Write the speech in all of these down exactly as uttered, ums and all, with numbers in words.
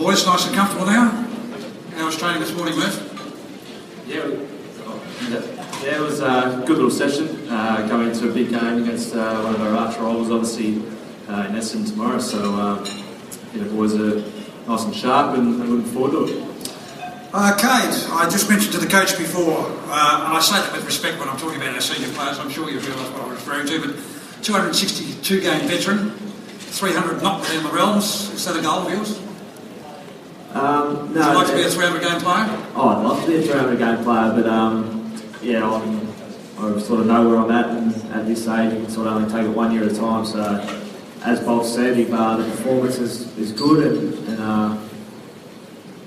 boys, nice and comfortable now. How was training this morning, Murph? Yeah, yeah, it was a good little session. Uh, going into a big game against uh, one of our arch rivals, obviously uh, in Essendon tomorrow. So uh, yeah, boys are nice and sharp, and, and looking forward to it. Uh, Kade, I just mentioned to the coach before, uh, and I say that with respect when I'm talking about our senior players, I'm sure you realise what I'm referring to, but two hundred sixty-two game veteran, three hundred not within the realms. Is that a goal of yours? Um, no, Would you like to be a three hundred game player? Oh, I'd love to be a three hundred game player, but um, yeah, I'm, I sort of know where I'm at, and at this age you can sort of only take it one year at a time, so as Bolt said, if, uh, the performance is, is good and... and uh,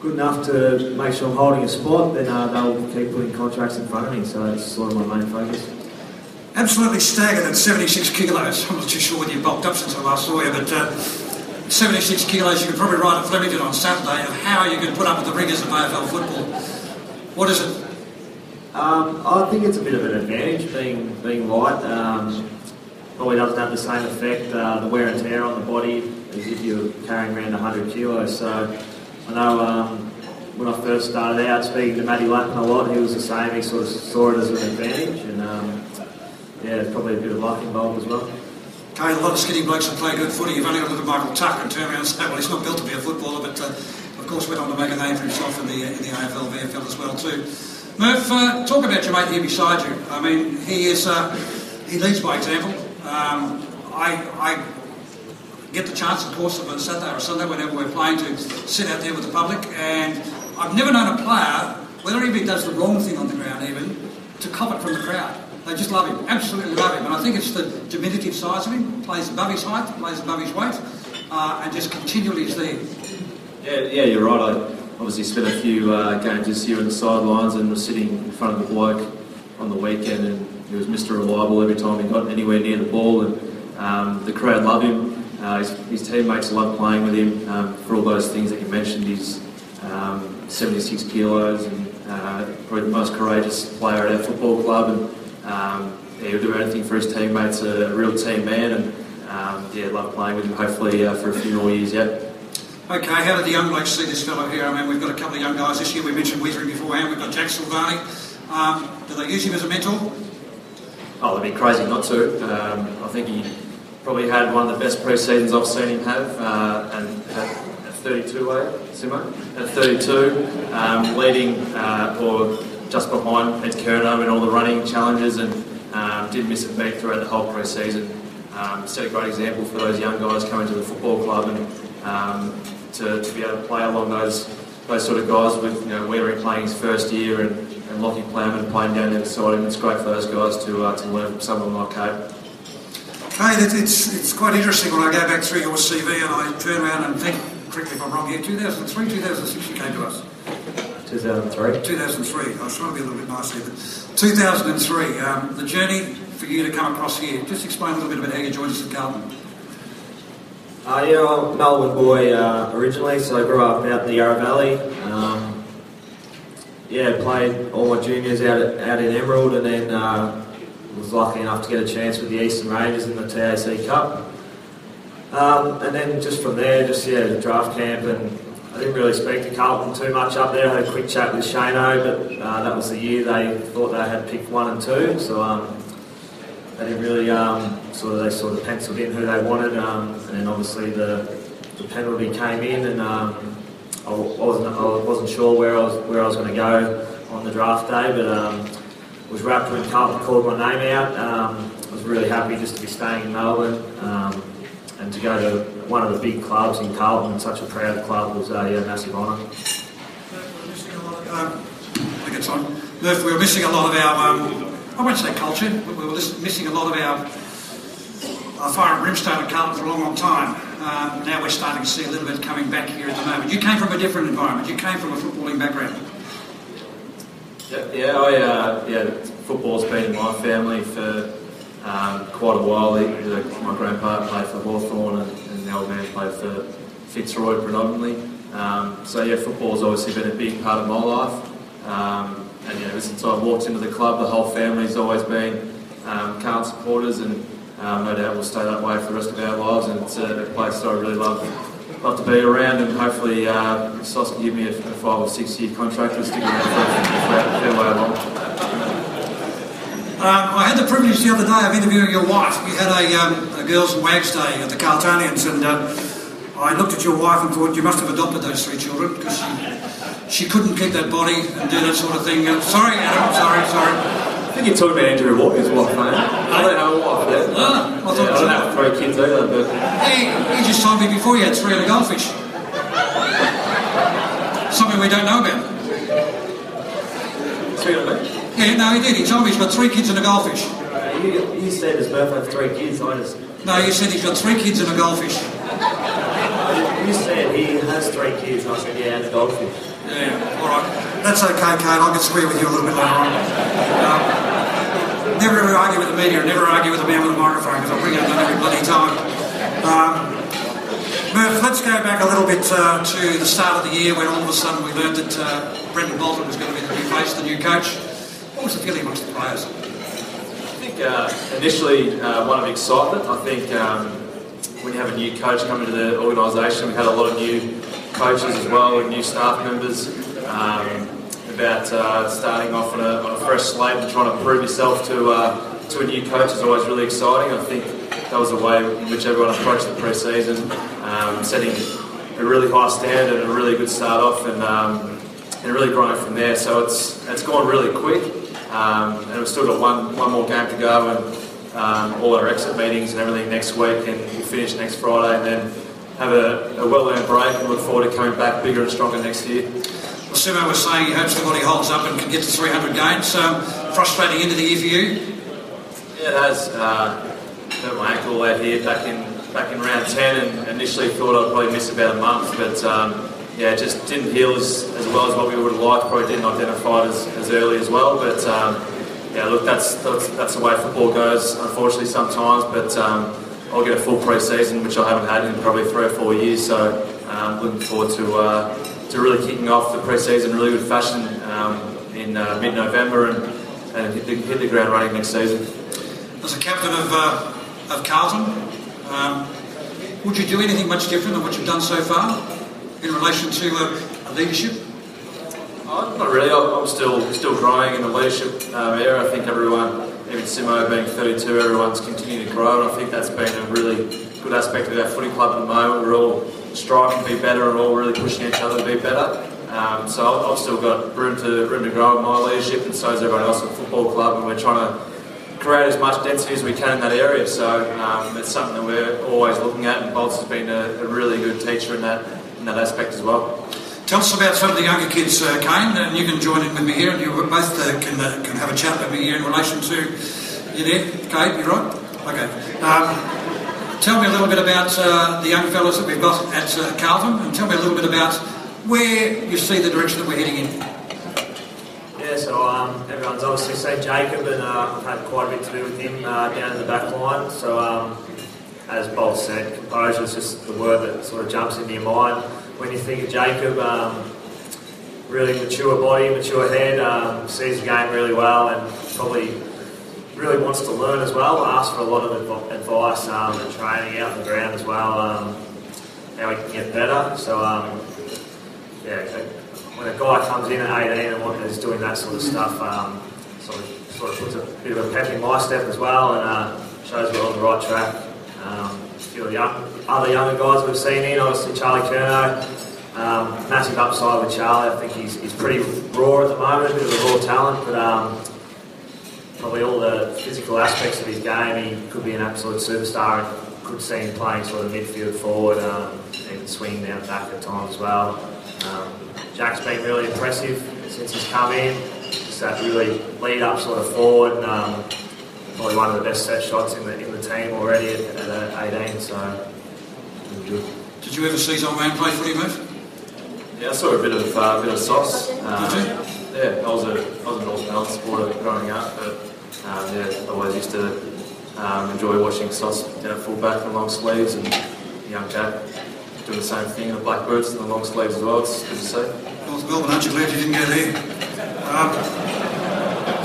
good enough to make sure I'm holding a spot, then uh, they'll keep putting contracts in front of me, so that's sort of my main focus. Absolutely staggered at seventy-six kilos. I'm not too sure whether you bulked up since I last saw you, but uh, seventy-six kilos, you could probably ride at Flemington on Saturday, and how you could put up with the rigours of A F L football. What is it? Um, I think it's a bit of an advantage being being light. Um, probably doesn't have the same effect, uh, the wear and tear on the body, as if you're carrying around one hundred kilos, so... I know um, when I first started out speaking to Matty Lappin a lot, he was the same. He sort of saw it as an advantage, and um, yeah, there's probably a bit of luck involved as well. Okay, a lot of skinny blokes that play good footy. You've only got to look at Michael Tuck and turn around and say, well, he's not built to be a footballer, but uh, of course went on to make a name for himself in the, in the A F L, V F L as well too. Murph, uh, talk about your mate here beside you. I mean, he is uh, he leads by example. Um, I. I get the chance, of course, on Saturday or Sunday, whenever we're playing, to sit out there with the public, and I've never known a player, whether he does the wrong thing on the ground even, to cop it from the crowd. They just love him, absolutely love him, and I think it's the diminutive size of him, plays above his height, plays above his weight, uh, and just continually is there. Yeah, yeah, you're right. I obviously spent a few uh, games this year on the sidelines and was sitting in front of the bloke on the weekend, and he was Mister Reliable every time he got anywhere near the ball, and um, the crowd love him. Uh, his, his teammates love playing with him um, for all those things that you mentioned. He's um, seventy-six kilos and uh, probably the most courageous player at our football club, and um, yeah, he'll do anything for his teammates, a, a real team man, and um, yeah, love playing with him, hopefully uh, for a few more years yet. Okay, how did the young blokes see this fellow here? I mean, we've got a couple of young guys this year. We mentioned Weathering beforehand. We've got Jack Silvani. Um, do they use him as a mentor? Oh, it'd be crazy not to. Um, I think he probably had one of the best pre-seasons I've seen him have, uh, and at thirty-two, eh, Simo? At thirty-two, um, leading uh, or just behind Ed Curnow in all the running challenges, and um, didn't miss a beat throughout the whole pre-season. Um, set a great example for those young guys coming to the football club, and um, to, to be able to play along those those sort of guys with, you know, Weathering playing his first year, and, and Lockie Plowman playing down there beside him. It's great for those guys to uh, to learn from someone like Kade. Hey, it's, it's quite interesting when I go back through your C V and I turn around and think, correct me if I'm wrong here, two thousand three, two thousand six you came to us? two thousand three. two thousand three, I was trying to be a little bit nice here, but two thousand three, um, the journey for you to come across here, just explain a little bit about how you joined us at Carlton. Uh, yeah, I'm a Melbourne boy uh, originally, so I grew up out in the Yarra Valley. Um, yeah, played all my juniors out, out in Emerald, and then... Uh, was lucky enough to get a chance with the Eastern Rangers in the T A C Cup. Um, and then just from there, just yeah, the draft camp, and I didn't really speak to Carlton too much up there. I had a quick chat with Shano, but uh, that was the year they thought they had picked one and two, so um, they didn't really, um, sort of, they sort of penciled in who they wanted, um, and then obviously the, the penalty came in, and um, I, wasn't, I wasn't sure where I was, where I was going to go on the draft day, but um, was wrapped when Carlton called my name out. Um, I was really happy just to be staying in Melbourne, um, and to go to one of the big clubs in Carlton, such a proud club, was a yeah, massive honour. Um, I think it's on. Murph, we were missing a lot of our, um, I won't say culture, but we were missing a lot of our, our fire and brimstone at Carlton for a long, long time. Um, now we're starting to see a little bit coming back here at the moment. You came from a different environment. You came from a footballing background. Yeah, I, uh, yeah, football's been in my family for um, quite a while. He, uh, my grandpa played for Hawthorn, and, and the old man played for Fitzroy predominantly. Um, so yeah, football's obviously been a big part of my life. Um, and yeah, ever since I walked into the club, the whole family's always been um, Carlton supporters, and um, no doubt we'll stay that way for the rest of our lives. And it's a place that I really love love to be around, and hopefully uh, Sos can give me a, a five or six year contract and stick around for a fair way along. Um, I had the privilege the other day of interviewing your wife. We had a, um, a girls' and wags day at the Carltonians, and uh, I looked at your wife and thought, you must have adopted those three children, because she, she couldn't keep that body and do that sort of thing. Uh, sorry, Adam, sorry, sorry. I think you're talking about Andrew Walker's wife, mate. I don't know what wife, yeah. Ah, I, yeah, I don't have three kids either, but... He, he just told me before you had three and a goldfish. Something we don't know about. Three and a goldfish? Yeah, no, he did. He told me he's got three kids and a goldfish. Uh, you, you said his birth had three kids, I just... No, you said he's got three kids and a goldfish. You said he has three kids, and I said, yeah, and a goldfish. Yeah, all right. That's okay, Kate. I can swear with you a little bit later on. Um, never ever argue with the media, never argue with the man with the microphone, because I bring it up every bloody time. Um, Murph, let's go back a little bit uh, to the start of the year when all of a sudden we learned that uh, Brendan Bolton was going to be the new face, the new coach. What was the feeling amongst the players? I think uh, initially uh, one of excitement. I think um, when you have a new coach coming to the organisation, we had a lot of new coaches as well and new staff members, um, about uh, starting off on a, on a fresh slate and trying to prove yourself to uh, to a new coach is always really exciting. I think that was the way in which everyone approached the pre-season, um, setting a really high standard and a really good start off, and um, and really growing from there. So it's it's gone really quick, um, and we've still got one one more game to go, and um, all our exit meetings and everything next week, and we'll finish next Friday, and then have a, a well-earned break and look forward to coming back bigger and stronger next year. Well, Simo was saying he hopes the body holds up and can get to three hundred games, so frustrating end of the year for you? Yeah, it has. Uh, hurt my ankle out here back in back in round ten, and initially thought I'd probably miss about a month, but um, yeah, it just didn't heal as, as well as what we would have liked, probably didn't identify it as, as early as well, but um, yeah, look, that's, that's that's the way football goes, unfortunately, sometimes, but um, I'll get a full pre-season, which I haven't had in probably three or four years, so I'm um, looking forward to uh, to really kicking off the pre-season in really good fashion um, in uh, mid-November, and, and hit, the, hit the ground running next season. As a captain of, uh, of Carlton, um, would you do anything much different than what you've done so far in relation to uh, leadership? Oh, not really. I'm still still growing in the leadership um, area. I think everyone... Even Simo being thirty-two, everyone's continuing to grow, and I think that's been a really good aspect of our footy club at the moment. We're all striving to be better and all really pushing each other to be better. Um, so I've still got room to room to grow in my leadership, and so has everyone else at the football club, and we're trying to create as much density as we can in that area. So um, it's something that we're always looking at, and Bolt's has been a, a really good teacher in that in that aspect as well. Tell us about some of the younger kids, uh, Kane, and you can join in with me here, and you both uh, can uh, can have a chat with me here in relation to, you there, Kane, you're right? Okay. Um, tell me a little bit about uh, the young fellas that we've got at uh, Carlton, and tell me a little bit about where you see the direction that we're heading in. Yeah, so um, everyone's obviously seen Jacob, and uh, I've had quite a bit to do with him uh, down in the back line, so um, as Bolt said, composure is just the word that sort of jumps into your mind. When you think of Jacob, um, really mature body, mature head, um, sees the game really well, and probably really wants to learn as well, asks for a lot of advice um, and training out on the ground as well, um, how he can get better. So, um, yeah, when a guy comes in at eighteen and is doing that sort of stuff, um, sort of, sort of puts a bit of a pep in my step as well, and uh, shows we're on the right track. Um, feel young. Other younger guys we've seen in, obviously Charlie Curnow, um, massive upside with Charlie. I think he's, he's pretty raw at the moment, a bit of a raw talent, but um, probably all the physical aspects of his game, he could be an absolute superstar, and could see him playing sort of midfield forward, um, even swinging down back at times as well. Um, Jack's been really impressive since he's come in, just that really lead up sort of forward, and, um, probably one of the best set shots in the, in the team already at, at eighteen, so... Did you ever see his old man play footy, mate? Yeah, I saw a bit of uh, a bit of Sauce. Um, yeah, I was a I was an North Melbourne supporter growing up, but um, yeah, I always used to um, enjoy watching Sauce down fullback and long sleeves, and young Jack doing the same thing in the Blackbirds and the long sleeves as well. It's good to see. North Melbourne, aren't you glad you didn't go there? Um,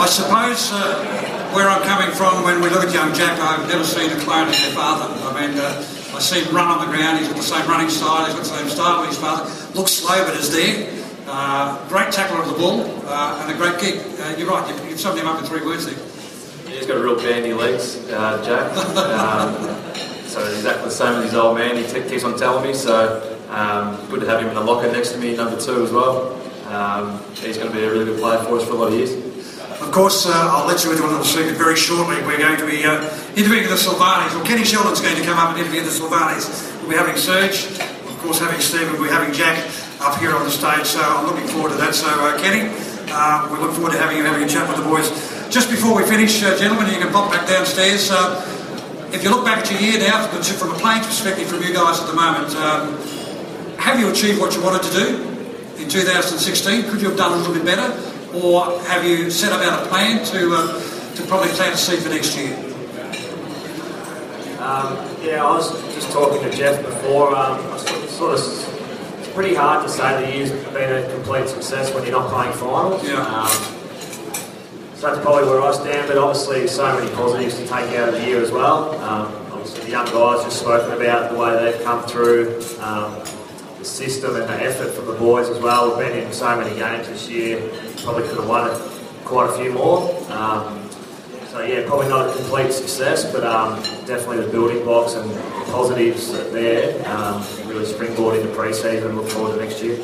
I suppose. Uh, Where I'm coming from, when we look at young Jack, I've never seen a clone of their father. I mean, uh, I see him run on the ground, he's got the same running style, he's got the same style with his father. Looks slow but is there. Uh, great tackler of the ball uh, and a great kick. Uh, you're right, you've, you've summed him up in three words there. He's got a real bandy legs, uh, Jack. um, so exactly the same as his old man, he t- keeps on telling me, so um, good to have him in the locker next to me, number two as well. Um, he's going to be a really good player for us for a lot of years. Of course, uh, I'll let you into a little secret very shortly. We're going to be uh, interviewing the Silvanis. Well, Kenny Sheldon's going to come up and interview the Silvanis. We'll be having Serge, of course, having Stephen, we'll be having Jack up here on the stage. So I'm looking forward to that. So, uh, Kenny, uh, we look forward to having you having a chat with the boys. Just before we finish, uh, gentlemen, you can pop back downstairs. Uh, if you look back at your year now, from a playing perspective from you guys at the moment, um, have you achieved what you wanted to do? In two thousand sixteen, could you have done a little bit better, or have you set about a plan to uh, to probably plant a seed for next year? Um, yeah, I was just talking to Jeff before. Um, I sort of, it's pretty hard to say the year's been a complete success when you're not playing finals. Yeah. Um, so that's probably where I stand. But obviously, so many positives to take out of the year as well. Um, obviously, the young guys just spoken about the way they've come through. Um, system and the effort from the boys as well. We've been in so many games this year, probably could have won quite a few more. Um, so yeah, probably not a complete success, but um, definitely the building blocks and positives that are there. Um, really springboard into pre-season and look forward to next year.